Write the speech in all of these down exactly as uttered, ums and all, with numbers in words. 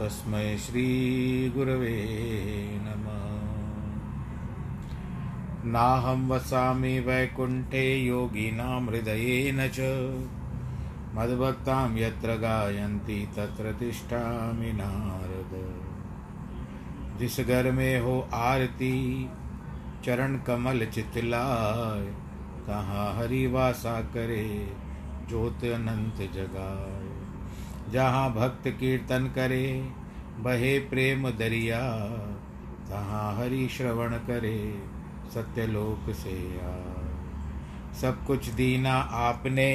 तस्मै श्री गुरवे नमः। नाहं वसामि वैकुण्ठे योगिनां हृदयेन च मद्भक्तां यत्र गायन्ति तत्र तिष्ठामि नारद। जिस घर में हो आरती चरण कमल चितलाय, तहाँ हरि वासा करे ज्योत अनंत जगाए। जहाँ भक्त कीर्तन करे बहे प्रेम दरिया, तहाँ हरि श्रवण करे सत्यलोक से आए। सब कुछ दीना आपने,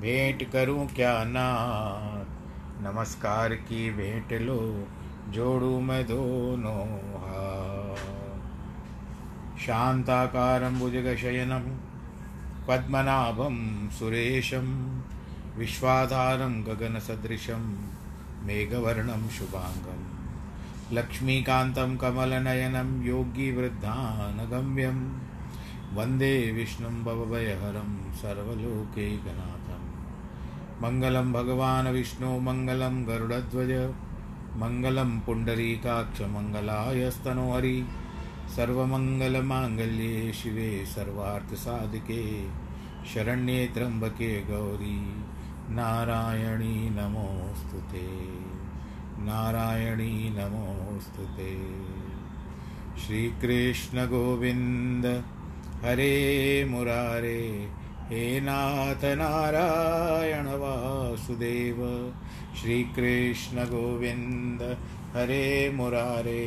भेंट करूं क्या नाथ, नमस्कार की भेंट लो जोड़ू मैं दोनों हाथ। शांताकारं भुजगशयनं पद्मनाभं सुरेशं विश्वाधारं गगनसदृशं मेघवर्णं शुभांगं लक्ष्मीकान्तं कमलनयनं योगीवृद्धानगम्यं वन्दे विष्णुं भवभयहरं सर्वलोकैकनाथं। मङ्गलं भगवान् विष्णु मङ्गलं गरुडध्वज मङ्गलं पुण्डरीकाक्ष मङ्गलायस्तनोहरि। सर्वमंगलमांगल्ये शिवे सर्वार्थसाधिके शरण्ये त्र्यंबके गौरी नारायणी नमोस्तुते नारायणी नमोस्तुते। श्रीकृष्ण गोविंद हरे मुरारे, हे नाथ नारायण वासुदेव। श्रीकृष्ण गोविंद हरे मुरारे,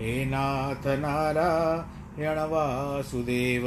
हे नाथ नारायण वासुदेव।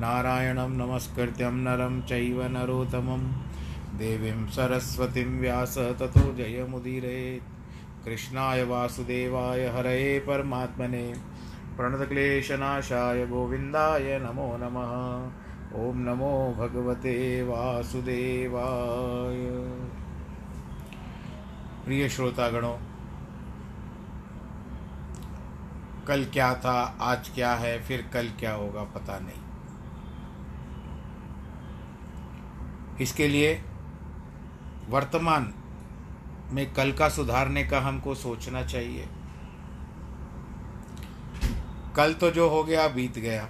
नारायणं नमस्कृत्यं नरं चैव नरोत्तमं देवीं सरस्वतीं व्यास ततो जयमुदीरयेत्। कृष्णाय वासुदेवाय हरये परमात्मने प्रणतक्लेशनाशाय गोविन्दाय नमो नमः। ॐ नमो भगवते वासुदेवाय। प्रिय श्रोतागणों, कल क्या था, आज क्या है, फिर कल क्या होगा पता नहीं। इसके लिए वर्तमान में कल का सुधारने का हमको सोचना चाहिए। कल तो जो हो गया बीत गया,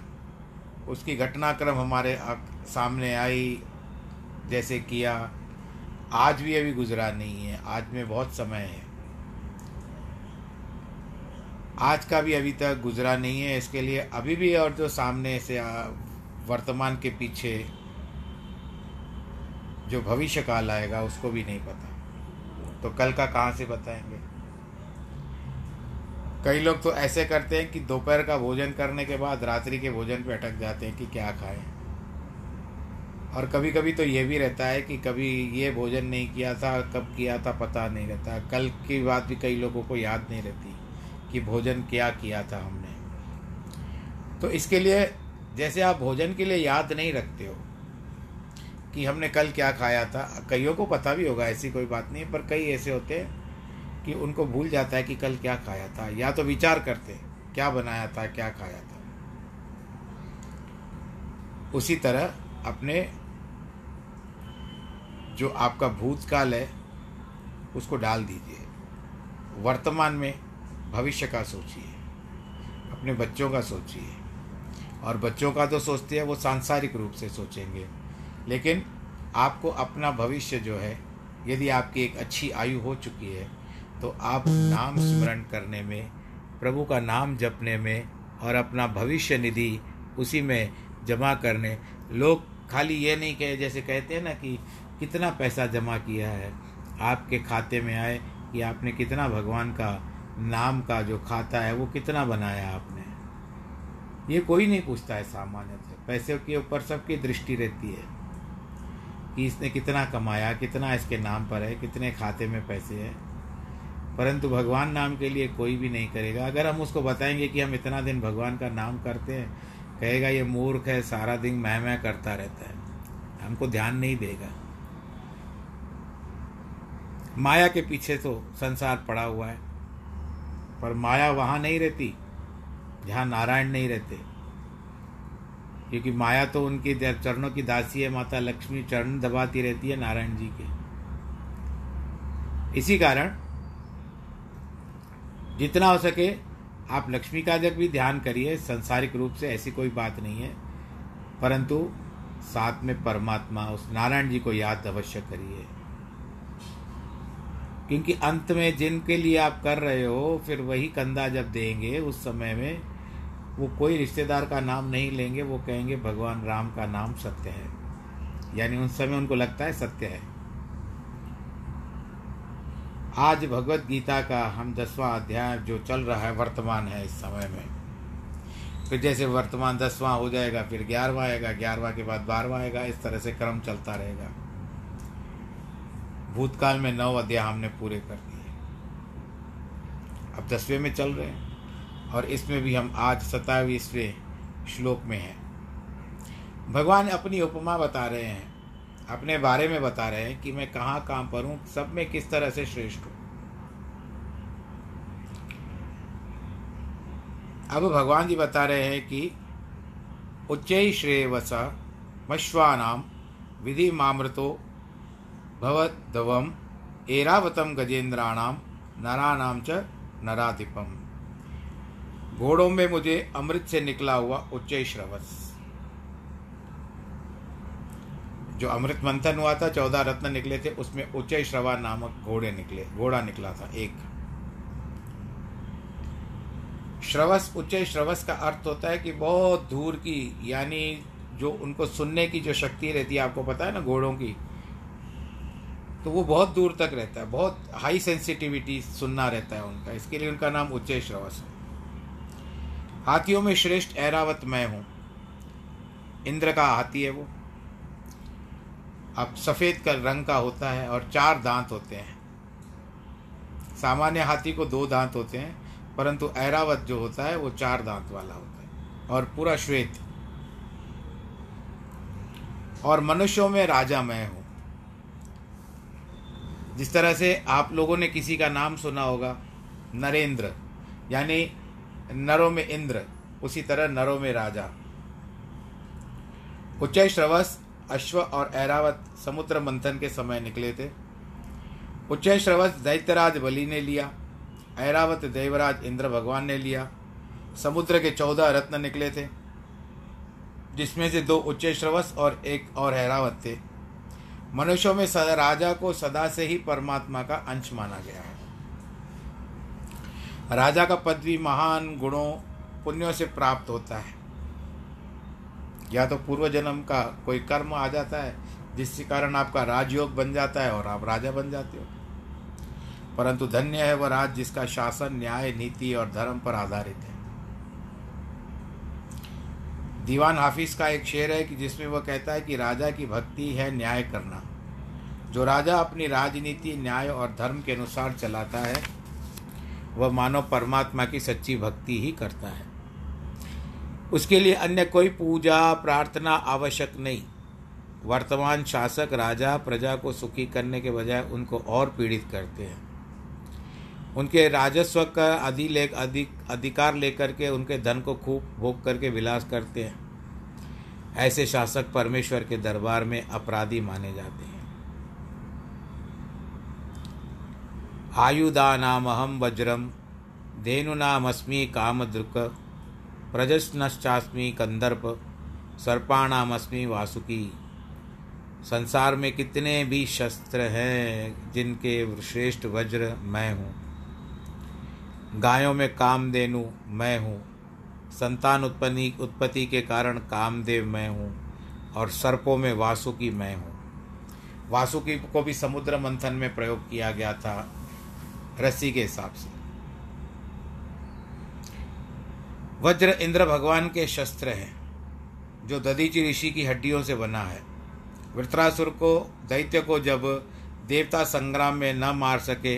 उसकी घटनाक्रम हमारे सामने आई, जैसे किया। आज भी अभी गुजरा नहीं है, आज में बहुत समय है, आज का भी अभी तक गुजरा नहीं है। इसके लिए अभी भी और जो सामने से वर्तमान के पीछे जो भविष्य काल आएगा उसको भी नहीं पता, तो कल का कहाँ से बताएंगे। कई लोग तो ऐसे करते हैं कि दोपहर का भोजन करने के बाद रात्रि के भोजन पे अटक जाते हैं कि क्या खाएं। और कभी कभी तो ये भी रहता है कि कभी ये भोजन नहीं किया था, कब किया था पता नहीं रहता। कल की बात भी कई लोगों को याद नहीं रहती कि भोजन क्या किया था हमने। तो इसके लिए जैसे आप भोजन के लिए याद नहीं रखते हो कि हमने कल क्या खाया था, कईयों को पता भी होगा, ऐसी कोई बात नहीं है, पर कई ऐसे होते हैं कि उनको भूल जाता है कि कल क्या खाया था। या तो विचार करते क्या बनाया था, क्या खाया था। उसी तरह अपने जो आपका भूतकाल है उसको डाल दीजिए, वर्तमान में भविष्य का सोचिए, अपने बच्चों का सोचिए। और बच्चों का तो सोचते हैं वो सांसारिक रूप से सोचेंगे, लेकिन आपको अपना भविष्य जो है, यदि आपकी एक अच्छी आयु हो चुकी है तो आप नाम स्मरण करने में प्रभु का नाम जपने में और अपना भविष्य निधि उसी में जमा करने। लोग खाली ये नहीं कहे, जैसे कहते हैं ना कि कितना पैसा जमा किया है, आपके खाते में आए कि आपने कितना भगवान का नाम का जो खाता है वो कितना बनाया आपने। ये कोई नहीं पूछता है सामान्यतः, पैसे के ऊपर सबकी दृष्टि रहती है कि इसने कितना कमाया, कितना इसके नाम पर है, कितने खाते में पैसे हैं। परंतु भगवान नाम के लिए कोई भी नहीं करेगा। अगर हम उसको बताएंगे कि हम इतना दिन भगवान का नाम करते हैं, कहेगा ये मूर्ख है, सारा दिन मैं मैं करता रहता है, हमको ध्यान नहीं देगा। माया के पीछे तो संसार पड़ा हुआ है, पर माया वहाँ नहीं रहती जहाँ नारायण नहीं रहते, क्योंकि माया तो उनकी चरणों की दासी है। माता लक्ष्मी चरण दबाती रहती है नारायण जी के। इसी कारण जितना हो सके आप लक्ष्मी का जब भी ध्यान करिए, सांसारिक रूप से ऐसी कोई बात नहीं है, परंतु साथ में परमात्मा उस नारायण जी को याद अवश्य करिए, क्योंकि अंत में जिनके लिए आप कर रहे हो फिर वही कंधा जब देंगे उस समय में वो कोई रिश्तेदार का नाम नहीं लेंगे, वो कहेंगे भगवान राम का नाम सत्य है, यानी उस समय उनको लगता है सत्य है। आज भगवत गीता का हम दसवां अध्याय जो चल रहा है वर्तमान है इस समय में, फिर जैसे वर्तमान दसवां हो जाएगा फिर ग्यारहवां आएगा, ग्यारहवां के बाद बारहवां आएगा, इस तरह से क्रम चलता रहेगा। भूतकाल में नौ अध्याय हमने पूरे कर दिए, अब दसवें में चल रहे हैं और इसमें भी हम आज सत्ताईसवें श्लोक में हैं। भगवान अपनी उपमा बता रहे हैं, अपने बारे में बता रहे हैं कि मैं कहाँ काम पर हूँ, सब में किस तरह से श्रेष्ठ हूँ। अब भगवान जी बता रहे हैं कि उच्चै श्रेयसा मश्वानां विधि मामृतो भवद्वम एरावतम गजेंद्राणाम नराणाम च नराधिपम। घोड़ों में मुझे अमृत से निकला हुआ उच्च श्रवस, जो अमृत मंथन हुआ था चौदह रत्न निकले थे, उसमें उच्च श्रवा नामक घोड़े निकले, घोड़ा निकला था एक। श्रवस, उच्च श्रवस का अर्थ होता है कि बहुत दूर की, यानी जो उनको सुनने की जो शक्ति रहती है, आपको पता है ना घोड़ों की, तो वो बहुत दूर तक रहता है, बहुत हाई सेंसिटिविटी सुनना रहता है उनका, इसके लिए उनका नाम उच्च श्रवस है। हाथियों में श्रेष्ठ ऐरावत मैं हूँ, इंद्र का हाथी है वो, अब सफ़ेद का रंग का होता है और चार दांत होते हैं। सामान्य हाथी को दो दांत होते हैं, परंतु ऐरावत जो होता है वो चार दांत वाला होता है और पूरा श्वेत। और मनुष्यों में राजा मैं हूँ। जिस तरह से आप लोगों ने किसी का नाम सुना होगा, नरेंद्र, यानी नरों में इंद्र, उसी तरह नरों में राजा। उच्चै श्रवस अश्व और ऐरावत समुद्र मंथन के समय निकले थे। उच्चै श्रवस दैत्यराज बलि ने लिया, ऐरावत देवराज इंद्र भगवान ने लिया। समुद्र के चौदह रत्न निकले थे, जिसमें से दो उच्चै श्रवस और एक और ऐरावत थे। मनुष्यों में सदा राजा को सदा से ही परमात्मा का अंश माना गया है। राजा का पद भी महान गुणों पुण्यों से प्राप्त होता है, या तो पूर्व जन्म का कोई कर्म आ जाता है जिस कारण आपका राजयोग बन जाता है और आप राजा बन जाते हो। परंतु धन्य है वह राज जिसका शासन न्याय नीति और धर्म पर आधारित है। दीवान हाफिज का एक शेर है कि जिसमें वह कहता है कि राजा की भक्ति है न्याय करना, जो राजा अपनी राजनीति न्याय और धर्म के अनुसार चलाता है वह मानव परमात्मा की सच्ची भक्ति ही करता है। उसके लिए अन्य कोई पूजा प्रार्थना आवश्यक नहीं। वर्तमान शासक राजा प्रजा को सुखी करने के बजाय उनको और पीड़ित करते हैं, उनके राजस्व का अधिक ले अधिक अधिकार लेकर के उनके धन को खूब भोग करके विलास करते हैं। ऐसे शासक परमेश्वर के दरबार में अपराधी माने जाते हैं। आयुधानामहं वज्रम धेनुनामस्मि कामदृक् प्रजनश्चास्मि कंदर्प सर्पाणामस्मि वासुकी। संसार में कितने भी शस्त्र हैं जिनके श्रेष्ठ वज्र मैं हूँ। गायों में कामधेनु मैं हूँ, संतान उत्पत्ति उत्पत्ति के कारण कामदेव मैं हूँ, और सर्पों में वासुकी मैं हूँ। वासुकी को भी समुद्र मंथन में प्रयोग किया गया था रस्सी के हिसाब से। वज्र इंद्र भगवान के शस्त्र है जो दधीचि ऋषि की हड्डियों से बना है। वृत्रासुर को दैत्य को जब देवता संग्राम में न मार सके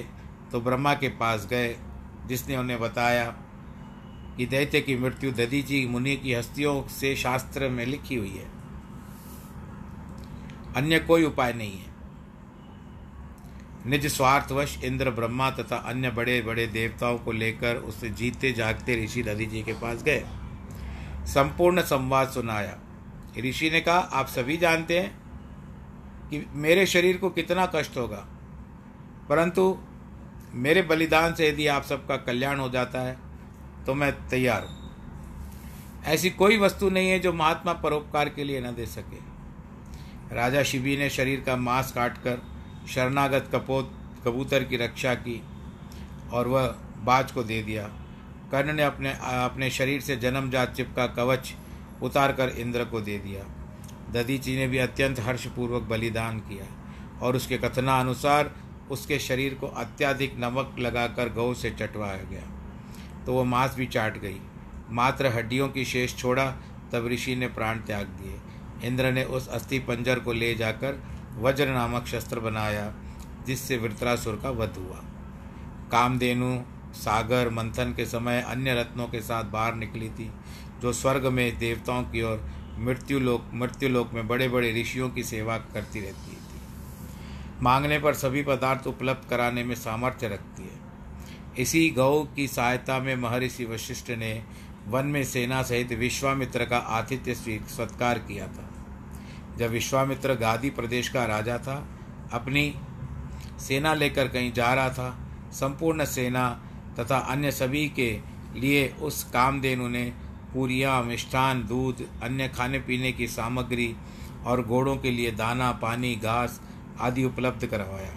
तो ब्रह्मा के पास गए, जिसने उन्हें बताया कि दैत्य की मृत्यु दधीचि मुनि की हस्तियों से शास्त्र में लिखी हुई है, अन्य कोई उपाय नहीं है। निज स्वार्थवश इंद्र ब्रह्मा तथा अन्य बड़े बड़े देवताओं को लेकर उससे जीते जागते ऋषि दधीचि के पास गए, संपूर्ण संवाद सुनाया। ऋषि ने कहा, आप सभी जानते हैं कि मेरे शरीर को कितना कष्ट होगा, परंतु मेरे बलिदान से यदि आप सबका कल्याण हो जाता है तो मैं तैयार हूँ। ऐसी कोई वस्तु नहीं है जो महात्मा परोपकार के लिए न दे सके। राजा शिबी ने शरीर का मांस काटकर शरणागत कपोत कबूतर की रक्षा की और वह बाज को दे दिया। कर्ण ने अपने अपने शरीर से जन्मजात चिपका कवच उतारकर इंद्र को दे दिया। दधीचि ने भी अत्यंत हर्षपूर्वक बलिदान किया और उसके कथनानुसार उसके शरीर को अत्यधिक नमक लगाकर गौ से चटवाया गया तो वह मांस भी चाट गई, मात्र हड्डियों की शेष छोड़ा। तब ऋषि ने प्राण त्याग दिए। इंद्र ने उस अस्थि पंजर को ले जाकर वज्र नामक शस्त्र बनाया, जिससे वृत्रासुर का वध हुआ। कामधेनु सागर मंथन के समय अन्य रत्नों के साथ बाहर निकली थी, जो स्वर्ग में देवताओं की ओर मृत्युलोक मृत्युलोक में बड़े बड़े ऋषियों की सेवा करती रहती थी। मांगने पर सभी पदार्थ उपलब्ध कराने में सामर्थ्य रखती है। इसी गौ की सहायता में महर्षि वशिष्ठ ने वन में सेना सहित विश्वामित्र का आतिथ्य सत्कार किया था। जब विश्वामित्र गादी प्रदेश का राजा था, अपनी सेना लेकर कहीं जा रहा था। संपूर्ण सेना तथा अन्य सभी के लिए उस कामधेनु ने पूरियाँ, मिष्ठान, दूध, अन्य खाने पीने की सामग्री और घोड़ों के लिए दाना, पानी, घास आदि उपलब्ध करवाया।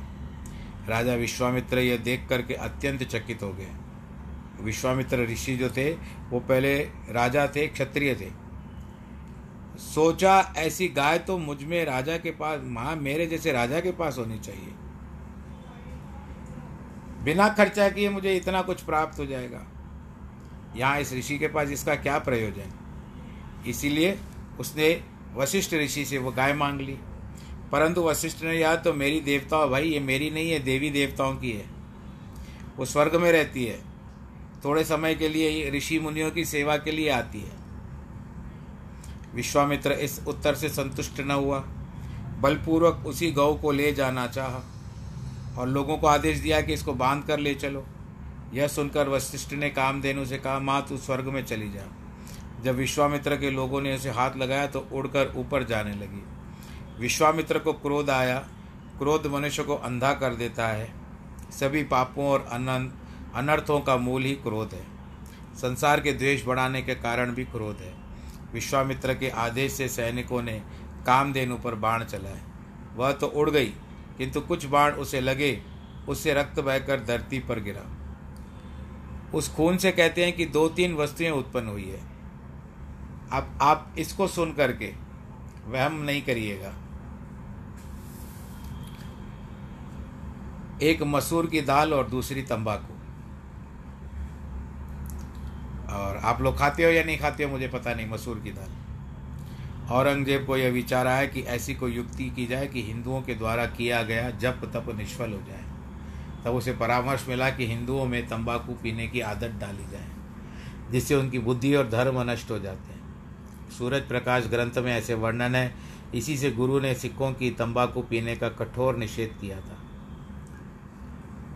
राजा विश्वामित्र यह देख करके अत्यंत चकित हो गए। विश्वामित्र ऋषि जो थे वो पहले राजा थे, क्षत्रिय थे। सोचा ऐसी गाय तो मुझ में राजा के पास माँ मेरे जैसे राजा के पास होनी चाहिए। बिना खर्चा किए मुझे इतना कुछ प्राप्त हो जाएगा, यहाँ इस ऋषि के पास इसका क्या प्रयोजन। इसीलिए उसने वशिष्ठ ऋषि से वो गाय मांग ली, परंतु वशिष्ठ ने, यार तो मेरी देवता भाई, ये मेरी नहीं है, देवी देवताओं की है, वो स्वर्ग में रहती है, थोड़े समय के लिए ऋषि मुनियों की सेवा के लिए आती है। विश्वामित्र इस उत्तर से संतुष्ट न हुआ, बलपूर्वक उसी गौ को ले जाना चाहा और लोगों को आदेश दिया कि इसको बांध कर ले चलो। यह सुनकर वशिष्ठ ने कामधेनु से कहा, माँ तू स्वर्ग में चली जा। जब विश्वामित्र के लोगों ने उसे हाथ लगाया तो उड़कर ऊपर जाने लगी। विश्वामित्र को क्रोध आया। क्रोध मनुष्य को अंधा कर देता है। सभी पापों और अनर्थों का मूल ही क्रोध है। संसार के द्वेष बढ़ाने के कारण भी क्रोध है। विश्वामित्र के आदेश से सैनिकों ने कामधेनु पर बाण चलाए। वह तो उड़ गई, किंतु कुछ बाण उसे लगे, उससे रक्त बहकर धरती पर गिरा। उस खून से कहते हैं कि दो तीन वस्तुएं उत्पन्न हुई है। अब आप इसको सुन करके वहम नहीं करिएगा। एक मसूर की दाल और दूसरी तंबाकू। और आप लोग खाते हो या नहीं खाते हो मुझे पता नहीं, मसूर की दाल। औरंगजेब को यह विचार आया कि ऐसी कोई युक्ति की जाए कि हिंदुओं के द्वारा किया गया जप तप निष्फल हो जाए। तब उसे परामर्श मिला कि हिंदुओं में तंबाकू पीने की आदत डाली जाए, जिससे उनकी बुद्धि और धर्म अनष्ट हो जाते हैं। सूरज प्रकाश ग्रंथ में ऐसे वर्णन है। इसी से गुरु ने सिखों की तंबाकू पीने का कठोर निषेध किया था।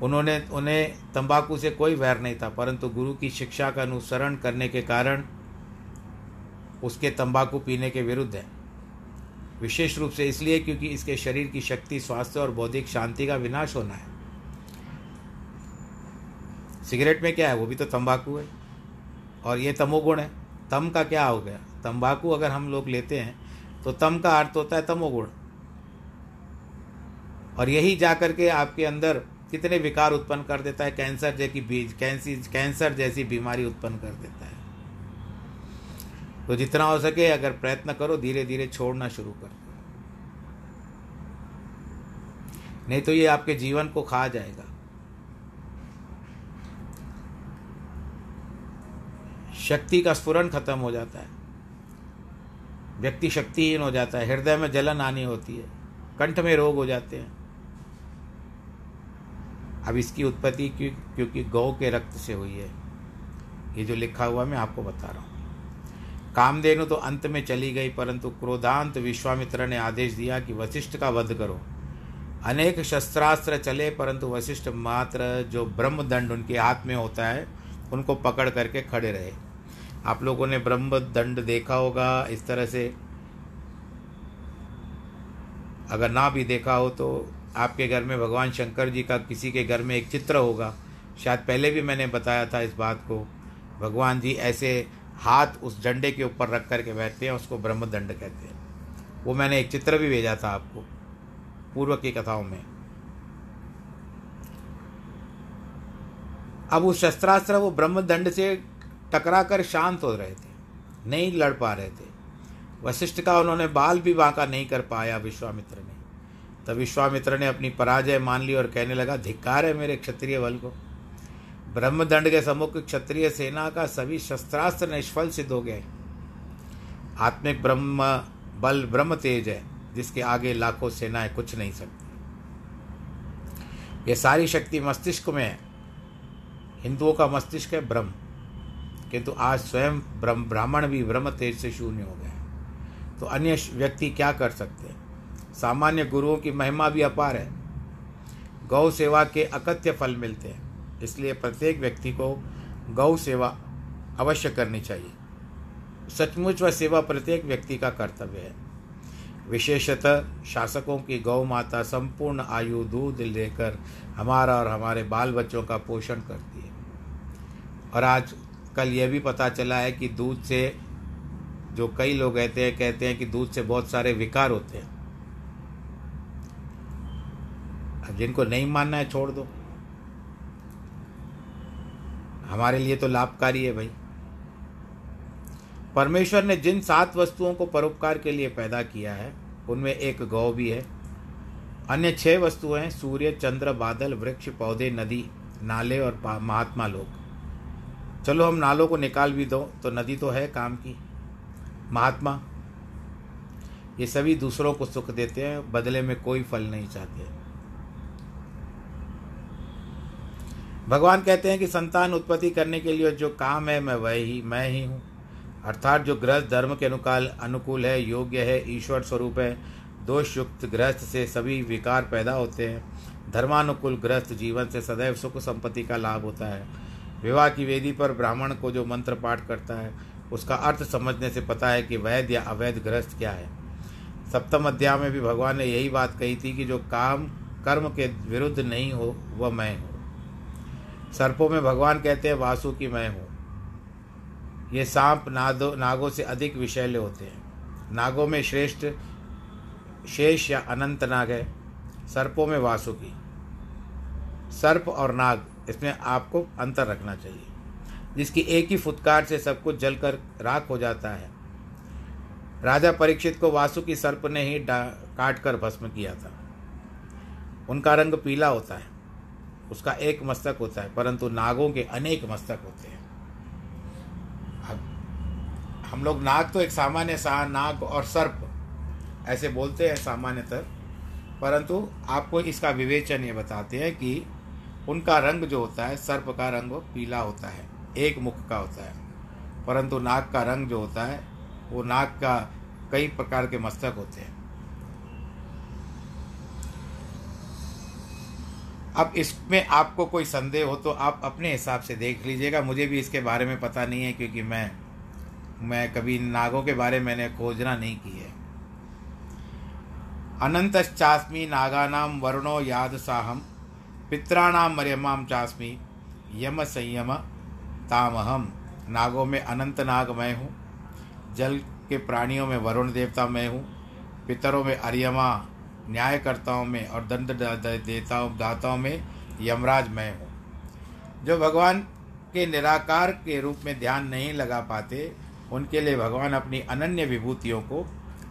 उन्होंने उन्हें तंबाकू से कोई वैर नहीं था, परंतु गुरु की शिक्षा का अनुसरण करने के कारण उसके तंबाकू पीने के विरुद्ध है। विशेष रूप से इसलिए क्योंकि इसके शरीर की शक्ति, स्वास्थ्य और बौद्धिक शांति का विनाश होना है। सिगरेट में क्या है, वो भी तो तंबाकू है और ये तमोगुण है। तम का क्या हो गया, तंबाकू अगर हम लोग लेते हैं तो तम का अर्थ होता है तमोगुण, और यही जा करके आपके अंदर कितने विकार उत्पन्न कर देता है, कैंसर जैसी बीज कैंसर जैसी बीमारी उत्पन्न कर देता है। तो जितना हो सके अगर प्रयत्न करो, धीरे धीरे छोड़ना शुरू कर दो, नहीं तो ये आपके जीवन को खा जाएगा। शक्ति का स्फुरन खत्म हो जाता है, व्यक्ति शक्तिहीन हो जाता है, हृदय में जलन आनी होती है, कंठ में रोग हो जाते हैं। अब इसकी उत्पत्ति क्योंकि गौ के रक्त से हुई है, ये जो लिखा हुआ मैं आपको बता रहा हूँ। कामधेनु तो अंत में चली गई, परंतु क्रोधांत विश्वामित्र ने आदेश दिया कि वशिष्ठ का वध करो। अनेक शस्त्रास्त्र चले, परंतु वशिष्ठ मात्र जो ब्रह्मदंड उनके हाथ में होता है उनको पकड़ करके खड़े रहे। आप लोगों ने ब्रह्मदंड देखा होगा, इस तरह से अगर ना भी देखा हो तो आपके घर में भगवान शंकर जी का किसी के घर में एक चित्र होगा, शायद पहले भी मैंने बताया था इस बात को। भगवान जी ऐसे हाथ उस डंडे के ऊपर रख कर के बैठते हैं, उसको ब्रह्मदंड कहते हैं। वो मैंने एक चित्र भी भेजा था आपको पूर्व की कथाओं में। अब वो शस्त्रास्त्र वो ब्रह्मदंड से टकरा कर शांत हो रहे थे, नहीं लड़ पा रहे थे। वशिष्ठ का उन्होंने बाल भी बांका नहीं कर पाया विश्वामित्र ने। तब विश्वामित्र ने अपनी पराजय मान ली और कहने लगा, धिक्कार है मेरे क्षत्रिय बल को। ब्रह्मदंड के सम्मुख क्षत्रिय सेना का सभी शस्त्रास्त्र निष्फल सिद्ध हो गए। आत्मिक ब्रह्म बल ब्रह्म तेज है, जिसके आगे लाखों सेनाएं कुछ नहीं सकती। यह सारी शक्ति मस्तिष्क में है, हिंदुओं का मस्तिष्क है ब्रह्म, किंतु आज स्वयं ब्रह्म ब्राह्मण भी ब्रह्म तेज से शून्य हो गए। तो अन्य व्यक्ति क्या कर सकते हैं। सामान्य गुरुओं की महिमा भी अपार है, गौ सेवा के अकथ्य फल मिलते हैं, इसलिए प्रत्येक व्यक्ति को गौ सेवा अवश्य करनी चाहिए। सचमुच वह सेवा प्रत्येक व्यक्ति का कर्तव्य है। विशेषतः शासकों की गौ माता संपूर्ण आयु दूध लेकर हमारा और हमारे बाल बच्चों का पोषण करती है। और आज कल यह भी पता चला है कि दूध से जो कई लोग कहते हैं कहते हैं कि दूध से बहुत सारे विकार होते हैं। अब जिनको नहीं मानना है छोड़ दो, हमारे लिए तो लाभकारी है भाई। परमेश्वर ने जिन सात वस्तुओं को परोपकार के लिए पैदा किया है उनमें एक गौ भी है। अन्य छह वस्तुएं हैं सूर्य, चंद्र, बादल, वृक्ष, पौधे, नदी, नाले और महात्मा लोग। चलो हम नालों को निकाल भी दो तो नदी तो है काम की। महात्मा ये सभी दूसरों को सुख देते हैं, बदले में कोई फल नहीं चाहते। भगवान कहते हैं कि संतान उत्पत्ति करने के लिए जो काम है मैं वही मैं ही हूँ, अर्थात जो गृहस्थ धर्म के अनुकाल अनुकूल है, योग्य है, ईश्वर स्वरूप है। दोषयुक्त गृहस्थ से सभी विकार पैदा होते हैं। धर्मानुकूल गृहस्थ जीवन से सदैव सुख संपत्ति का लाभ होता है। विवाह की वेदी पर ब्राह्मण को जो मंत्र पाठ करता है उसका अर्थ समझने से पता है कि वैध या अवैध गृहस्थ क्या है। सप्तम अध्याय में भी भगवान ने यही बात कही थी कि जो काम कर्म के विरुद्ध नहीं हो वह मैं हूँ। सर्पों में भगवान कहते हैं वासु की मैं हूँ। ये सांप नादो नागों से अधिक विषैले होते हैं। नागों में श्रेष्ठ शेष या अनंत नाग है, सर्पों में वासु की। सर्प और नाग इसमें आपको अंतर रखना चाहिए। जिसकी एक ही फुटकार से सब कुछ जलकर राख हो जाता है। राजा परीक्षित को वासु की सर्प ने ही काट कर भस्म किया था। उनका रंग पीला होता है, उसका एक मस्तक होता है, परंतु नागों के अनेक मस्तक होते हैं। अब हम लोग नाग तो एक सामान्य सा नाग और सर्प ऐसे बोलते हैं सामान्यतः, परंतु आपको इसका विवेचन ये बताते हैं कि उनका रंग जो होता है, सर्प का रंग पीला होता है, एक मुख का होता है, परंतु नाग का रंग जो होता है वो नाग का कई प्रकार के मस्तक होते हैं। अब इसमें आपको कोई संदेह हो तो आप अपने हिसाब से देख लीजिएगा। मुझे भी इसके बारे में पता नहीं है, क्योंकि मैं मैं कभी नागों के बारे में मैंने खोजना नहीं की है। अनंतश्चास्मि नागानाम वर्णो याद साहम पित्राणाम मर्यमाम चास्मि यम संयम तामहम। नागों में अनंत नाग मैं हूँ, जल के प्राणियों में वरुण देवता मैं हूँ, पितरों में अर्यमा न्यायकर्ताओं में और दंड देताओं दाताओं में यमराज मैं हूँ। जो भगवान के निराकार के रूप में ध्यान नहीं लगा पाते, उनके लिए भगवान अपनी अनन्य विभूतियों को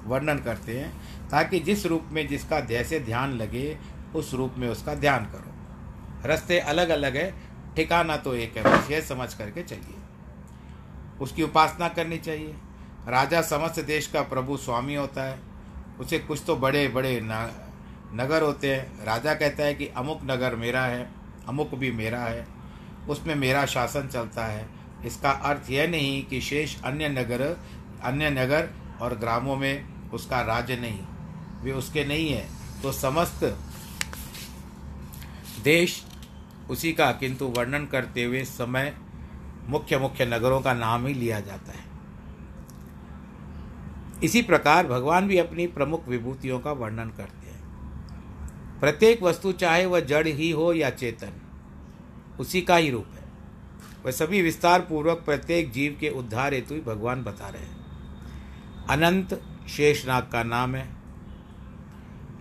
वर्णन करते हैं ताकि जिस रूप में जिसका जैसे ध्यान लगे उस रूप में उसका ध्यान करो। रास्ते अलग अलग है, ठिकाना तो एक है, बस यह समझ करके चलिए, उसकी उपासना करनी चाहिए। राजा समस्त देश का प्रभु स्वामी होता है, उसे कुछ तो बड़े बड़े नगर होते हैं। राजा कहता है कि अमुक नगर मेरा है, अमुक भी मेरा है, उसमें मेरा शासन चलता है। इसका अर्थ यह नहीं कि शेष अन्य नगर अन्य नगर और ग्रामों में उसका राज्य नहीं, वे उसके नहीं है। तो समस्त देश उसी का किंतु वर्णन करते हुए समय मुख्य मुख्य नगरों का नाम ही लिया जाता है। इसी प्रकार भगवान भी अपनी प्रमुख विभूतियों का वर्णन करते हैं। प्रत्येक वस्तु चाहे वह जड़ ही हो या चेतन, उसी का ही रूप है। वह सभी विस्तार पूर्वक प्रत्येक जीव के उद्धार हेतु ही भगवान बता रहे हैं। अनंत शेषनाग का नाम है,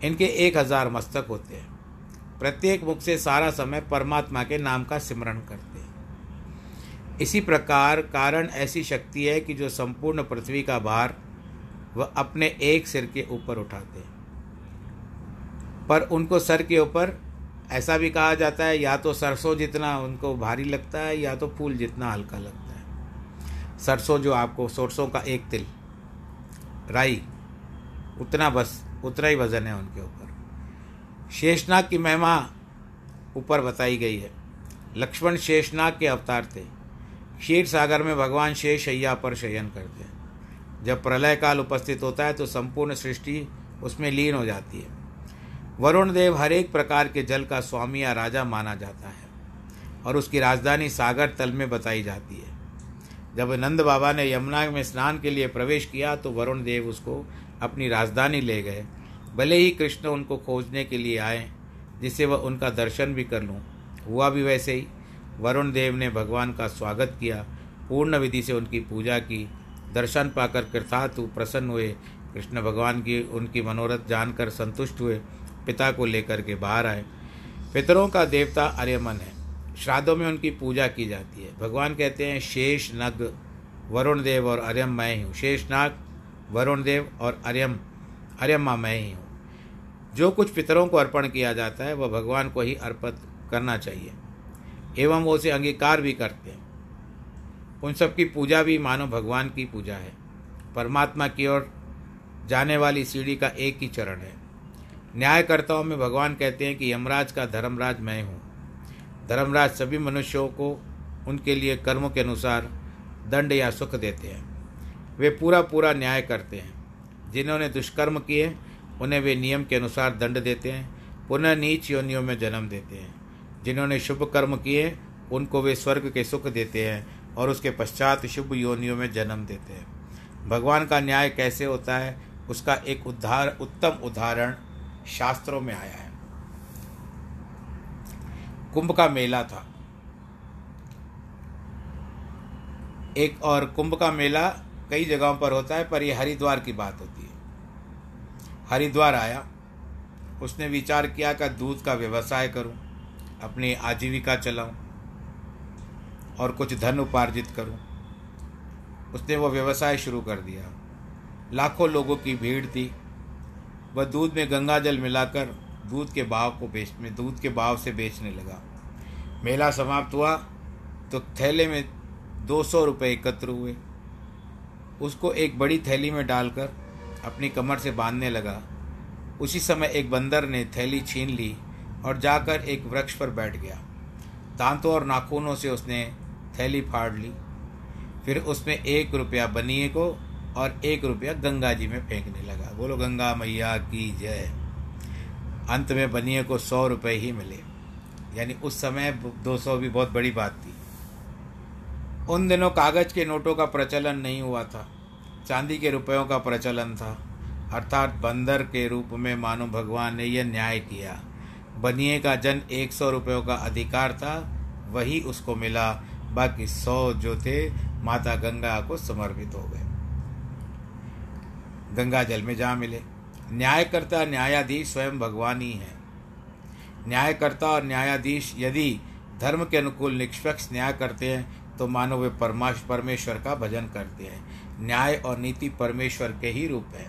इनके एक हजार मस्तक होते हैं। प्रत्येक मुख से सारा समय परमात्मा के नाम का सिमरण करते हैं। इसी प्रकार कारण ऐसी शक्ति है कि जो संपूर्ण पृथ्वी का भार वह अपने एक सिर के ऊपर उठाते हैं। पर उनको सर के ऊपर ऐसा भी कहा जाता है, या तो सरसों जितना उनको भारी लगता है या तो फूल जितना हल्का लगता है। सरसों जो आपको सरसों का एक तिल राई उतना बस उतना ही वजन है उनके ऊपर। शेषनाग की महिमा ऊपर बताई गई है। लक्ष्मण शेषनाग के अवतार थे। क्षीर सागर में भगवान शेषैया पर शयन करते हैं। जब प्रलय काल उपस्थित होता है तो संपूर्ण सृष्टि उसमें लीन हो जाती है। वरुण देव हर एक प्रकार के जल का स्वामी या राजा माना जाता है और उसकी राजधानी सागर तल में बताई जाती है। जब नंद बाबा ने यमुना में स्नान के लिए प्रवेश किया तो वरुण देव उसको अपनी राजधानी ले गए। भले ही कृष्ण उनको खोजने के लिए आए जिससे वह उनका दर्शन भी कर लूं, हुआ भी वैसे ही। वरुण देव ने भगवान का स्वागत किया, पूर्ण विधि से उनकी पूजा की। दर्शन पाकर कृतार्थ प्रसन्न हुए। कृष्ण भगवान की उनकी मनोरथ जानकर संतुष्ट हुए, पिता को लेकर के बाहर आए। पितरों का देवता अर्यमन है, श्राद्धों में उनकी पूजा की जाती है। भगवान कहते हैं शेष नग वरुण देव और अर्यम मैं ही हूँ। शेष नाग वरुण देव और अर्यम अर्यमा मैं ही हूँ। जो कुछ पितरों को अर्पण किया जाता है वह भगवान को ही अर्पित करना चाहिए एवं वो उसे अंगीकार भी करते हैं। उन सब की पूजा भी मानो भगवान की पूजा है। परमात्मा की ओर जाने वाली सीढ़ी का एक ही चरण है। न्यायकर्ताओं में भगवान कहते हैं कि यमराज का धर्मराज मैं हूँ। धर्मराज सभी मनुष्यों को उनके लिए कर्मों के अनुसार दंड या सुख देते हैं। वे पूरा पूरा न्याय करते हैं। जिन्होंने दुष्कर्म किए उन्हें वे नियम के अनुसार दंड देते हैं, पुनः नीच योनियों में जन्म देते हैं। जिन्होंने शुभ कर्म किए उनको वे स्वर्ग के सुख देते हैं और उसके पश्चात शुभ योनियों में जन्म देते हैं। भगवान का न्याय कैसे होता है उसका एक उदाहरण उत्तम उदाहरण शास्त्रों में आया है। कुंभ का मेला था एक, और कुंभ का मेला कई जगहों पर होता है, पर यह हरिद्वार की बात होती है। हरिद्वार आया, उसने विचार किया कि दूध का व्यवसाय करूं, अपनी आजीविका चलाऊं और कुछ धन उपार्जित करूं। उसने वो व्यवसाय शुरू कर दिया। लाखों लोगों की भीड़ थी। वह दूध में गंगा जल मिलाकर दूध के भाव को बेच में दूध के भाव से बेचने लगा। मेला समाप्त हुआ तो थैले में दो सौ रुपये एकत्र हुए। उसको एक बड़ी थैली में डालकर अपनी कमर से बांधने लगा। उसी समय एक बंदर ने थैली छीन ली और जाकर एक वृक्ष पर बैठ गया। दांतों और नाखूनों से उसने थैली फाड़ ली। फिर उसमें एक रुपया बनिए को और एक रुपया गंगा जी में फेंकने लगा। बोलो गंगा मैया की जय। अंत में बनिए को सौ रुपये ही मिले, यानी उस समय दो सौ भी बहुत बड़ी बात थी। उन दिनों कागज के नोटों का प्रचलन नहीं हुआ था, चांदी के रुपयों का प्रचलन था। अर्थात बंदर के रूप में मानो भगवान ने यह न्याय किया। बनिए का जन एक सौ रुपयों का अधिकार था, वही उसको मिला, बाकी सौ जो थे माता गंगा को समर्पित हो गए, गंगा जल में जा मिले। न्यायकर्ता न्यायाधीश स्वयं भगवान ही है। न्यायकर्ता और न्यायाधीश यदि धर्म के अनुकूल निष्पक्ष न्याय करते हैं तो मानो वे परमेश्वर का भजन करते हैं। न्याय और नीति परमेश्वर के ही रूप है।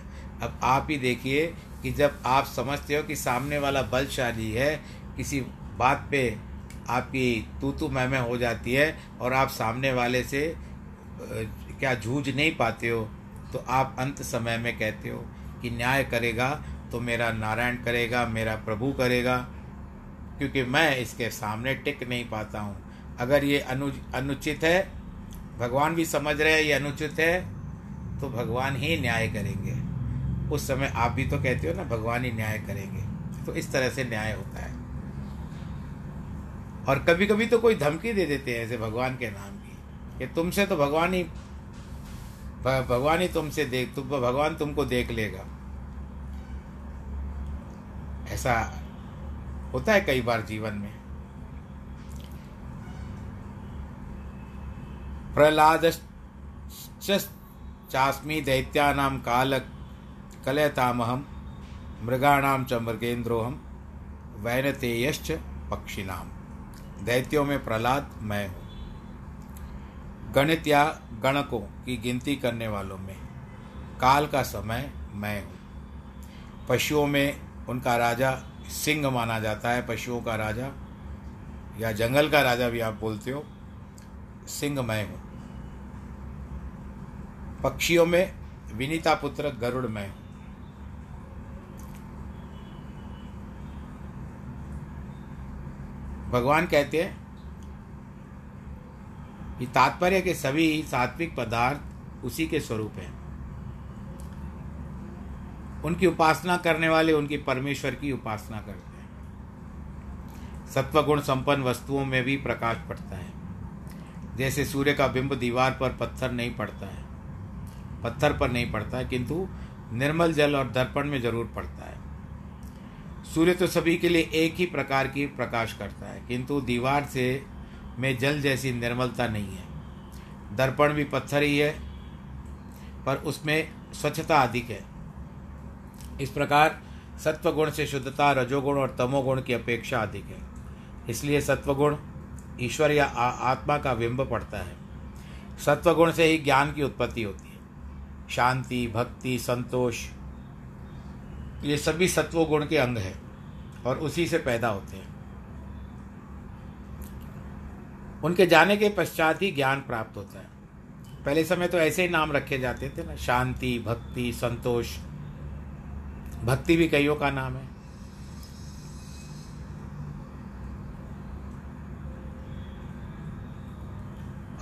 अब आप ही देखिए कि जब आप समझते हो कि सामने वाला बलशाली है, किसी बात पे आपकी तू तू मैं मैं हो जाती है और आप सामने वाले से क्या जूझ नहीं पाते हो, तो आप अंत समय में कहते हो कि न्याय करेगा तो मेरा नारायण करेगा, मेरा प्रभु करेगा, क्योंकि मैं इसके सामने टिक नहीं पाता हूँ। अगर ये अनु अनुचित है, भगवान भी समझ रहे हैं ये अनुचित है, तो भगवान ही न्याय करेंगे। उस समय आप भी तो कहते हो ना, भगवान ही न्याय करेंगे। तो इस तरह से न्याय होता है। और कभी कभी तो कोई धमकी दे देते हैं ऐसे भगवान के नाम की कि तुमसे तो भगवान ही भगवान ही तुमसे देख तुम भगवान तुमको देख लेगा। ऐसा होता है कई बार जीवन में। प्रहलादश्चास्मि दैत्यानां कालक कलयतामहं मृगाणां च मृगेन्द्रोऽहं वैनतेयश्च पक्षिणां। दैत्यों में प्रहलाद मैं हूँ। गणित या गणकों की गिनती करने वालों में काल का समय मैं हूँ। पशुओं में उनका राजा सिंह माना जाता है, पशुओं का राजा या जंगल का राजा भी आप बोलते हो, सिंह मैं हूँ। पक्षियों में विनीता पुत्र गरुड़ मैं हूँ। भगवान कहते हैं कि तात्पर्य के सभी सात्विक पदार्थ उसी के स्वरूप हैं। उनकी उपासना करने वाले उनकी परमेश्वर की उपासना करते हैं। सत्वगुण संपन्न वस्तुओं में भी प्रकाश पड़ता है। जैसे सूर्य का बिंब दीवार पर पत्थर नहीं पड़ता है पत्थर पर नहीं पड़ता है किंतु निर्मल जल और दर्पण में जरूर पड़ता है। सूर्य तो सभी के लिए एक ही प्रकार की प्रकाश करता है, किंतु दीवार से में जल जैसी निर्मलता नहीं है। दर्पण भी पत्थर ही है पर उसमें स्वच्छता अधिक है। इस प्रकार सत्वगुण से शुद्धता, रजोगुण और तमोगुण की अपेक्षा अधिक है। इसलिए सत्वगुण ईश्वर या आत्मा का बिंब पड़ता है। सत्वगुण से ही ज्ञान की उत्पत्ति होती है। शांति, भक्ति, संतोष ये सभी सत्वगुण के अंग हैं और उसी से पैदा होते हैं। उनके जाने के पश्चात ही ज्ञान प्राप्त होता है। पहले समय तो ऐसे ही नाम रखे जाते थे ना, शांति, भक्ति, संतोष। भक्ति भी कईयों का नाम है।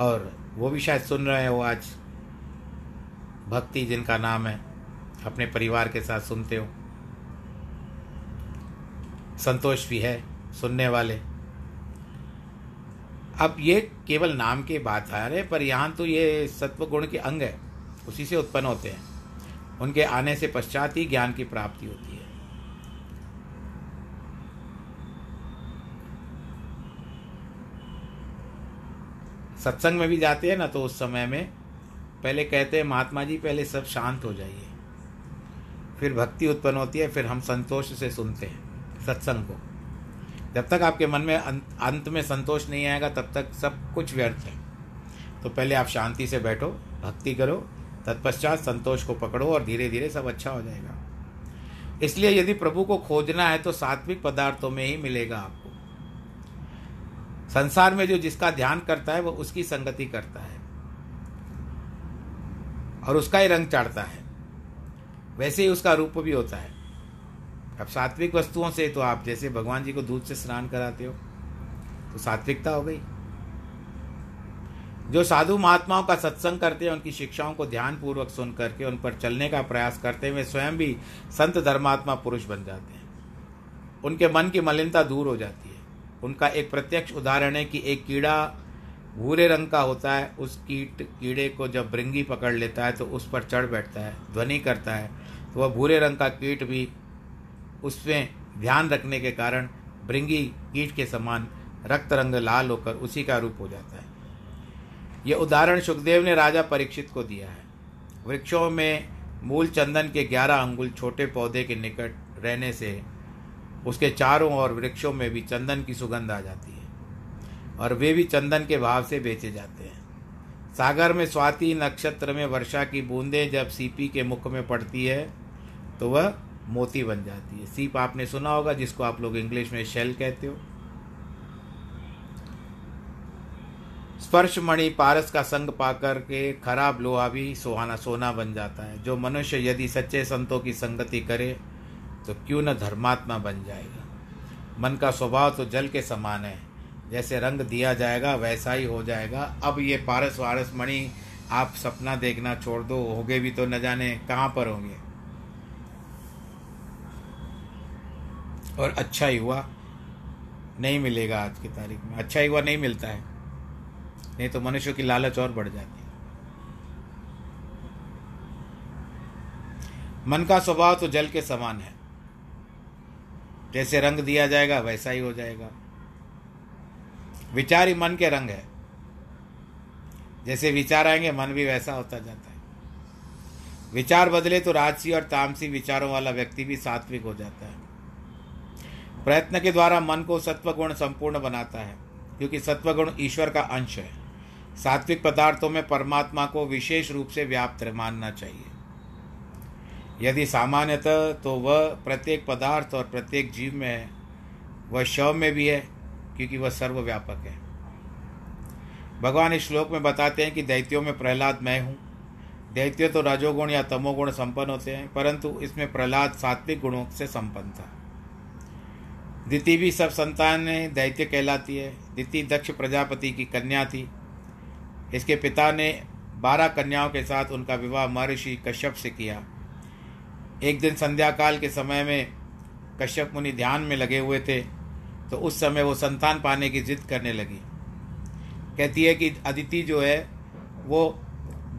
और वो भी शायद सुन रहे हो आज, भक्ति जिनका नाम है अपने परिवार के साथ सुनते हो। संतोष भी है सुनने वाले। अब ये केवल नाम के बात आ रहे, पर यहाँ तो ये सत्वगुण के अंग है, उसी से उत्पन्न होते हैं। उनके आने से पश्चात ही ज्ञान की प्राप्ति होती है। सत्संग में भी जाते हैं ना, तो उस समय में पहले कहते हैं महात्मा जी पहले सब शांत हो जाइए, फिर भक्ति उत्पन्न होती है, फिर हम संतोष से सुनते हैं सत्संग को। जब तक आपके मन में अंत में संतोष नहीं आएगा तब तक सब कुछ व्यर्थ है। तो पहले आप शांति से बैठो, भक्ति करो, तत्पश्चात संतोष को पकड़ो और धीरे धीरे सब अच्छा हो जाएगा। इसलिए यदि प्रभु को खोजना है तो सात्विक पदार्थों में ही मिलेगा आपको। संसार में जो जिसका ध्यान करता है वो उसकी संगति करता है और उसका ही रंग चढ़ता है, वैसे ही उसका रूप भी होता है। अब सात्विक वस्तुओं से तो आप जैसे भगवान जी को दूध से स्नान कराते हो तो सात्विकता हो गई। जो साधु महात्माओं का सत्संग करते हैं, उनकी शिक्षाओं को ध्यानपूर्वक सुन करके उन पर चलने का प्रयास करते हुए स्वयं भी संत धर्मात्मा पुरुष बन जाते हैं। उनके मन की मलिनता दूर हो जाती है। उनका एक प्रत्यक्ष उदाहरण है कि एक कीड़ा भूरे रंग का होता है, उस कीट कीड़े को जब भृंगी पकड़ लेता है तो उस पर चढ़ बैठता है, ध्वनि करता है, तो वह भूरे रंग का कीट भी उसमें ध्यान रखने के कारण भृंगी कीट के समान रक्त रंग लाल होकर उसी का रूप हो जाता है। यह उदाहरण सुखदेव ने राजा परीक्षित को दिया है। वृक्षों में मूल चंदन के ग्यारह अंगुल छोटे पौधे के निकट रहने से उसके चारों ओर वृक्षों में भी चंदन की सुगंध आ जाती है और वे भी चंदन के भाव से बेचे जाते हैं। सागर में स्वाति नक्षत्र में वर्षा की बूंदें जब सीपी के मुख में पड़ती है तो वह मोती बन जाती है। सीप आपने सुना होगा, जिसको आप लोग इंग्लिश में शेल कहते हो। स्पर्श मणि पारस का संग पाकर के खराब लोहा भी सुहाना सोना बन जाता है। जो मनुष्य यदि सच्चे संतों की संगति करे तो क्यों न धर्मात्मा बन जाएगा। मन का स्वभाव तो जल के समान है, जैसे रंग दिया जाएगा वैसा ही हो जाएगा। अब ये पारस वारस मणि आप सपना देखना छोड़ दो, होगे भी तो न जाने कहाँ पर होंगे। और अच्छा ही हुआ नहीं मिलेगा आज की तारीख में, अच्छा ही हुआ नहीं मिलता है, नहीं तो मनुष्यों की लालच और बढ़ जाती है। मन का स्वभाव तो जल के समान है, जैसे रंग दिया जाएगा वैसा ही हो जाएगा। विचार ही मन के रंग है, जैसे विचार आएंगे मन भी वैसा होता जाता है। विचार बदले तो राजसी और तामसी विचारों वाला व्यक्ति भी सात्विक हो जाता है। प्रयत्न के द्वारा मन को सत्वगुण संपूर्ण बनाता है, क्योंकि सत्वगुण ईश्वर का अंश है। सात्विक पदार्थों में परमात्मा को विशेष रूप से व्याप्त मानना चाहिए। यदि सामान्यतः तो वह प्रत्येक पदार्थ और प्रत्येक जीव में है, वह शव में भी है, क्योंकि वह सर्वव्यापक है। भगवान इस श्लोक में बताते हैं कि दैत्यों में प्रहलाद मैं हूँ। दैत्य तो रजोगुण या तमोगुण संपन्न होते हैं, परंतु इसमें प्रहलाद सात्विक गुणों से संपन्न था। दिति भी सब संतान दैत्य कहलाती है। दिति दक्ष प्रजापति की कन्या थी। इसके पिता ने बारह कन्याओं के साथ उनका विवाह महर्षि कश्यप से किया। एक दिन संध्याकाल के समय में कश्यप मुनि ध्यान में लगे हुए थे, तो उस समय वो संतान पाने की जिद करने लगी। कहती है कि अदिति जो है वो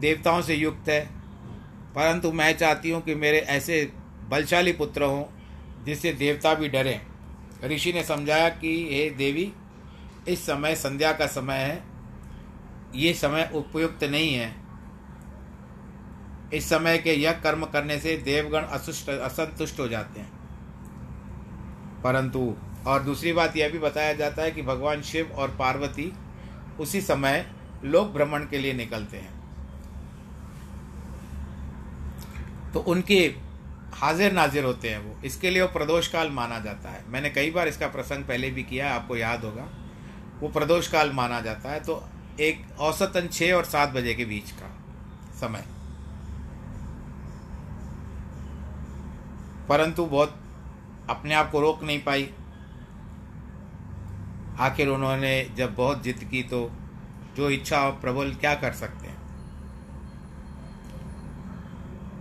देवताओं से युक्त है, परंतु मैं चाहती हूँ कि मेरे ऐसे बलशाली पुत्र हों जिससे देवता भी डरें। ऋषि ने समझाया कि हे देवी, इस समय संध्या का समय है, ये समय उपयुक्त नहीं है। इस समय के यह कर्म करने से देवगण असुष्ट असंतुष्ट हो जाते हैं। परंतु और दूसरी बात यह भी बताया जाता है कि भगवान शिव और पार्वती उसी समय लोक भ्रमण के लिए निकलते हैं, तो उनके हाजिर नाजिर होते हैं वो, इसके लिए वो प्रदोष काल माना जाता है। मैंने कई बार इसका प्रसंग पहले भी किया है, आपको याद होगा। वो प्रदोष काल माना जाता है, तो एक औसतन छः और सात बजे के बीच का समय। परंतु बहुत अपने आप को रोक नहीं पाई। आखिर उन्होंने जब बहुत जिद की तो जो इच्छा प्रबल क्या कर सकते हैं।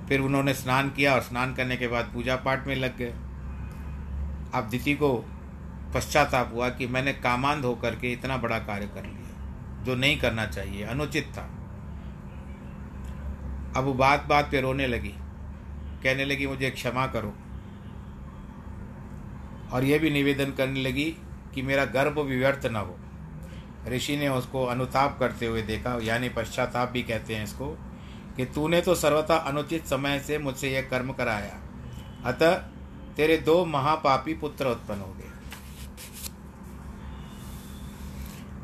फिर उन्होंने स्नान किया और स्नान करने के बाद पूजा पाठ में लग गए। अब दिति को पश्चाताप हुआ कि मैंने कामांध होकर के इतना बड़ा कार्य कर लिया जो नहीं करना चाहिए, अनुचित था। अब वो बात बात पे रोने लगी, कहने लगी मुझे क्षमा करो, और यह भी निवेदन करने लगी कि मेरा गर्भ व्यर्थ न हो। ऋषि ने उसको अनुताप करते हुए देखा, यानी पश्चाताप भी कहते हैं इसको, कि तूने तो सर्वथा अनुचित समय से मुझसे यह कर्म कराया, अतः तेरे दो महापापी पुत्र उत्पन्न हो गए,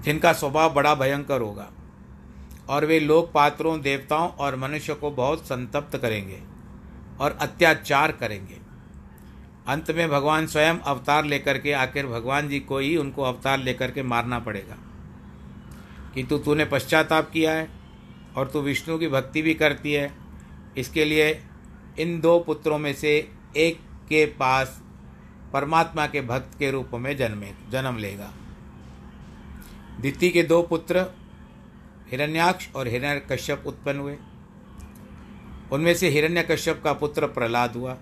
जिनका स्वभाव बड़ा भयंकर होगा और वे लोक पात्रों, देवताओं और मनुष्य को बहुत संतप्त करेंगे और अत्याचार करेंगे। अंत में भगवान स्वयं अवतार लेकर के, आखिर भगवान जी को ही उनको अवतार लेकर के मारना पड़ेगा। किंतु तूने पश्चाताप किया है और तू विष्णु की भक्ति भी करती है, इसके लिए इन दो पुत्रों में से एक के पास परमात्मा के भक्त के रूप में जन्मे जन्म लेगा। दिति के दो पुत्र हिरण्याक्ष और हिरण्यकश्यप उत्पन्न हुए। उनमें से हिरण्यकश्यप का पुत्र प्रहलाद हुआ।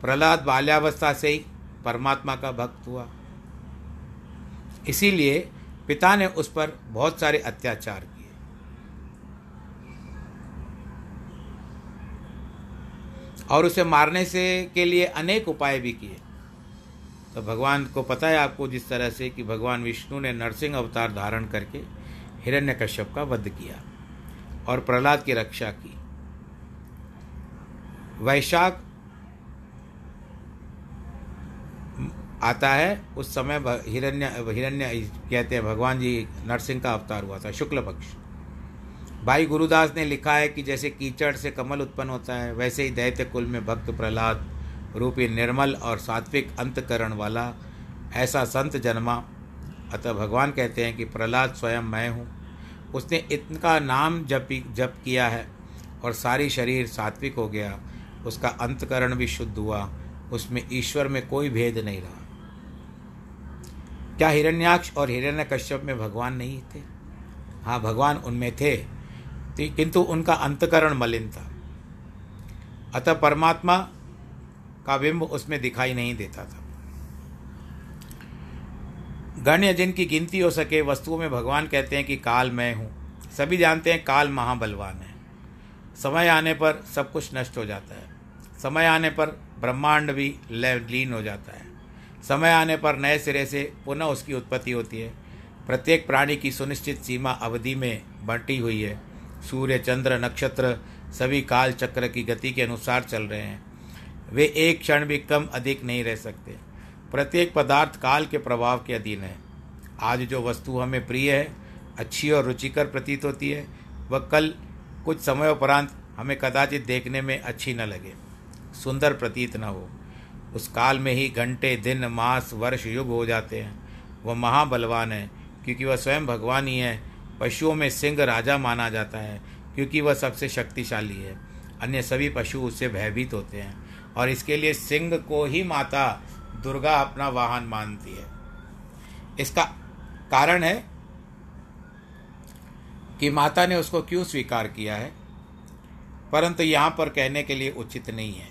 प्रहलाद बाल्यावस्था से ही परमात्मा का भक्त हुआ, इसीलिए पिता ने उस पर बहुत सारे अत्याचार किए। और उसे मारने से के लिए अनेक उपाय भी किए। तो भगवान को पता है आपको, जिस तरह से कि भगवान विष्णु ने नरसिंह अवतार धारण करके हिरण्यकश्यप का वध किया और प्रहलाद की रक्षा की। वैशाख आता है उस समय हिरण्य हिरण्य कहते हैं भगवान जी नरसिंह का अवतार हुआ था शुक्ल पक्ष। भाई गुरुदास ने लिखा है कि जैसे कीचड़ से कमल उत्पन्न होता है वैसे ही दैत्य कुल में भक्त प्रहलाद रूपी निर्मल और सात्विक अंतकरण वाला ऐसा संत जन्मा। अतः भगवान कहते हैं कि प्रहलाद स्वयं मैं हूँ, उसने इनका नाम जप जप किया है और सारी शरीर सात्विक हो गया, उसका अंतकरण भी शुद्ध हुआ, उसमें ईश्वर में कोई भेद नहीं रहा। क्या हिरण्याक्ष और हिरण्यकश्यप में भगवान नहीं थे? हाँ, भगवान उनमें थे किंतु उनका अंतकरण मलिन था, अतः परमात्मा का बिंब उसमें दिखाई नहीं देता था। गण्य जिनकी गिनती हो सके वस्तुओं में भगवान कहते हैं कि काल मैं हूँ। सभी जानते हैं काल महाबलवान है, समय आने पर सब कुछ नष्ट हो जाता है, समय आने पर ब्रह्मांड भी लीन हो जाता है, समय आने पर नए सिरे से पुनः उसकी उत्पत्ति होती है। प्रत्येक प्राणी की सुनिश्चित सीमा अवधि में बंटी हुई है। सूर्य चंद्र नक्षत्र सभी काल चक्र की गति के अनुसार चल रहे हैं, वे एक क्षण भी कम अधिक नहीं रह सकते। प्रत्येक पदार्थ काल के प्रभाव के अधीन है। आज जो वस्तु हमें प्रिय है, अच्छी और रुचिकर प्रतीत होती है, वह कल कुछ समय उपरांत हमें कदाचित देखने में अच्छी न लगे, सुंदर प्रतीत न हो। उस काल में ही घंटे दिन मास वर्ष युग हो जाते हैं। वह महाबलवान है क्योंकि वह स्वयं भगवान ही है। पशुओं में सिंह राजा माना जाता है क्योंकि वह सबसे शक्तिशाली है, अन्य सभी पशु उससे भयभीत होते हैं और इसके लिए सिंह को ही माता दुर्गा अपना वाहन मानती है। इसका कारण है कि माता ने उसको क्यों स्वीकार किया है, परंतु यहाँ पर कहने के लिए उचित नहीं है।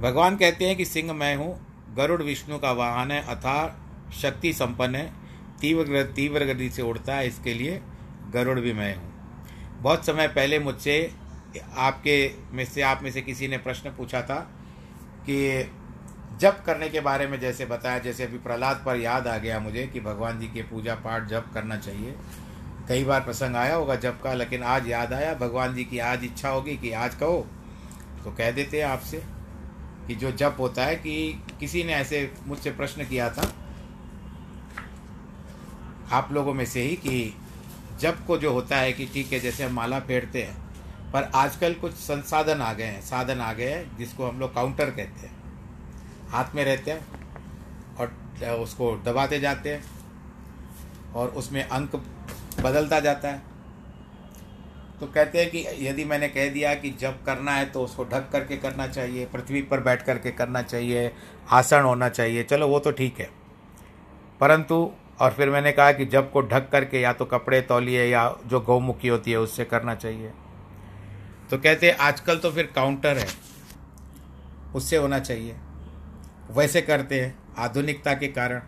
भगवान कहते हैं कि सिंह मैं हूँ। गरुड़ विष्णु का वाहन है, अथाह शक्ति संपन्न है, तीव्र तीव्र गति से उड़ता है, इसके लिए गरुड़ भी मैं हूँ। बहुत समय पहले मुझसे आपके में से आप में से किसी ने प्रश्न पूछा था कि जप करने के बारे में, जैसे बताया, जैसे अभी प्रहलाद पर याद आ गया मुझे कि भगवान जी के पूजा पाठ जप करना चाहिए। कई बार प्रसंग आया होगा जप का, लेकिन आज याद आया, भगवान जी की आज इच्छा होगी कि आज कहो तो कह देते हैं आपसे कि जो जप होता है, कि किसी ने ऐसे मुझसे प्रश्न किया था आप लोगों में से ही कि जप को जो होता है कि ठीक है जैसे हम माला फेरते हैं, पर आजकल कुछ संसाधन आ गए हैं साधन आ गए हैं जिसको हम लोग काउंटर कहते हैं, हाथ में रहते हैं और उसको दबाते जाते हैं और उसमें अंक बदलता जाता है। तो कहते हैं कि यदि मैंने कह दिया कि जब करना है तो उसको ढक करके करना चाहिए, पृथ्वी पर बैठ करके करना चाहिए, आसन होना चाहिए, चलो वो तो ठीक है, परंतु और फिर मैंने कहा कि जब को ढक करके या तो कपड़े तौलिए या जो गौमुखी होती है उससे करना चाहिए, तो कहते हैं आजकल तो फिर काउंटर है उससे होना चाहिए, वैसे करते हैं आधुनिकता के कारण।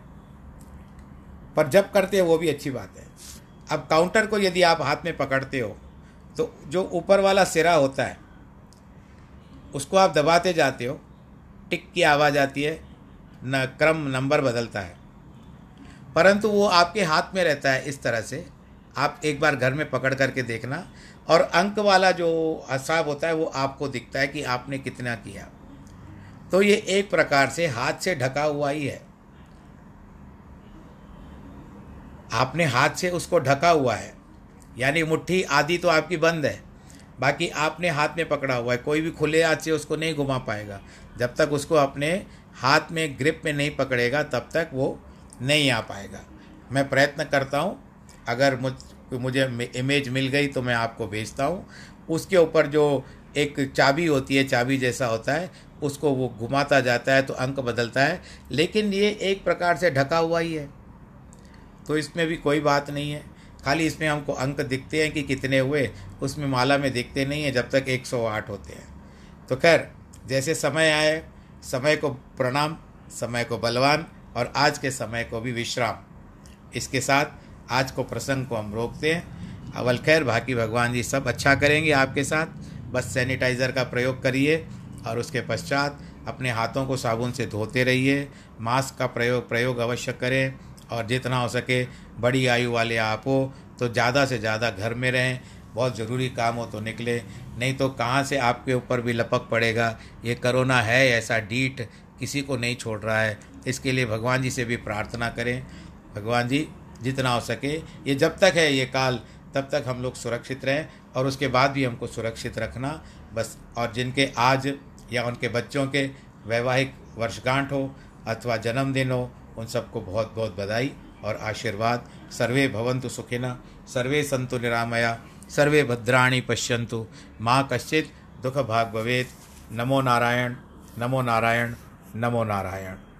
पर जब करते हैं वो भी अच्छी बात है। अब काउंटर को यदि आप हाथ में पकड़ते हो तो जो ऊपर वाला सिरा होता है उसको आप दबाते जाते हो, टिक की आवाज़ आती है, न क्रम नंबर बदलता है, परंतु वो आपके हाथ में रहता है। इस तरह से आप एक बार घर में पकड़ करके देखना, और अंक वाला जो हिसाब होता है वो आपको दिखता है कि आपने कितना किया। तो ये एक प्रकार से हाथ से ढका हुआ ही है, आपने हाथ से उसको ढका हुआ है, यानी मुट्ठी आधी तो आपकी बंद है, बाकी आपने हाथ में पकड़ा हुआ है। कोई भी खुले हाथ से उसको नहीं घुमा पाएगा, जब तक उसको अपने हाथ में ग्रिप में नहीं पकड़ेगा तब तक वो नहीं आ पाएगा। मैं प्रयत्न करता हूँ, अगर मुझ मुझे इमेज मिल गई तो मैं आपको भेजता हूँ। उसके ऊपर जो एक चाबी होती है, चाबी जैसा होता है, उसको वो घुमाता जाता है तो अंक बदलता है, लेकिन ये एक प्रकार से ढका हुआ ही है, तो इसमें भी कोई बात नहीं है। खाली इसमें हमको अंक दिखते हैं कि कितने हुए, उसमें माला में दिखते नहीं है जब तक एक सौ आठ होते हैं। तो खैर, जैसे समय आए, समय को प्रणाम, समय को बलवान और आज के समय को भी विश्राम। इसके साथ आज को प्रसंग को हम रोकते हैं। अवल खैर, बाकी भगवान जी सब अच्छा करेंगे आपके साथ। बस सैनिटाइज़र का प्रयोग करिए और उसके पश्चात अपने हाथों को साबुन से धोते रहिए। मास्क का प्रयोग प्रयोग अवश्य करें और जितना हो सके, बड़ी आयु वाले आप हो तो ज़्यादा से ज़्यादा घर में रहें, बहुत ज़रूरी काम हो तो निकले, नहीं तो कहाँ से आपके ऊपर भी लपक पड़ेगा। ये करोना है ऐसा डीठ किसी को नहीं छोड़ रहा है। इसके लिए भगवान जी से भी प्रार्थना करें, भगवान जी जितना हो सके ये जब तक है ये काल तब तक हम लोग सुरक्षित रहें और उसके बाद भी हमको सुरक्षित रखना बस। और जिनके आज या उनके बच्चों के वैवाहिक वर्षगांठ हो अथवा जन्मदिन हो उन सबको बहुत बहुत बधाई और आशीर्वाद। सर्वे भवन्तु सुखिनः, सर्वे सन्तु निरामया, सर्वे भद्राणि पश्यन्तु, माँ कश्चित् दुःखभाग् भवेत्। नमो नारायण, नमो नारायण, नमो नारायण।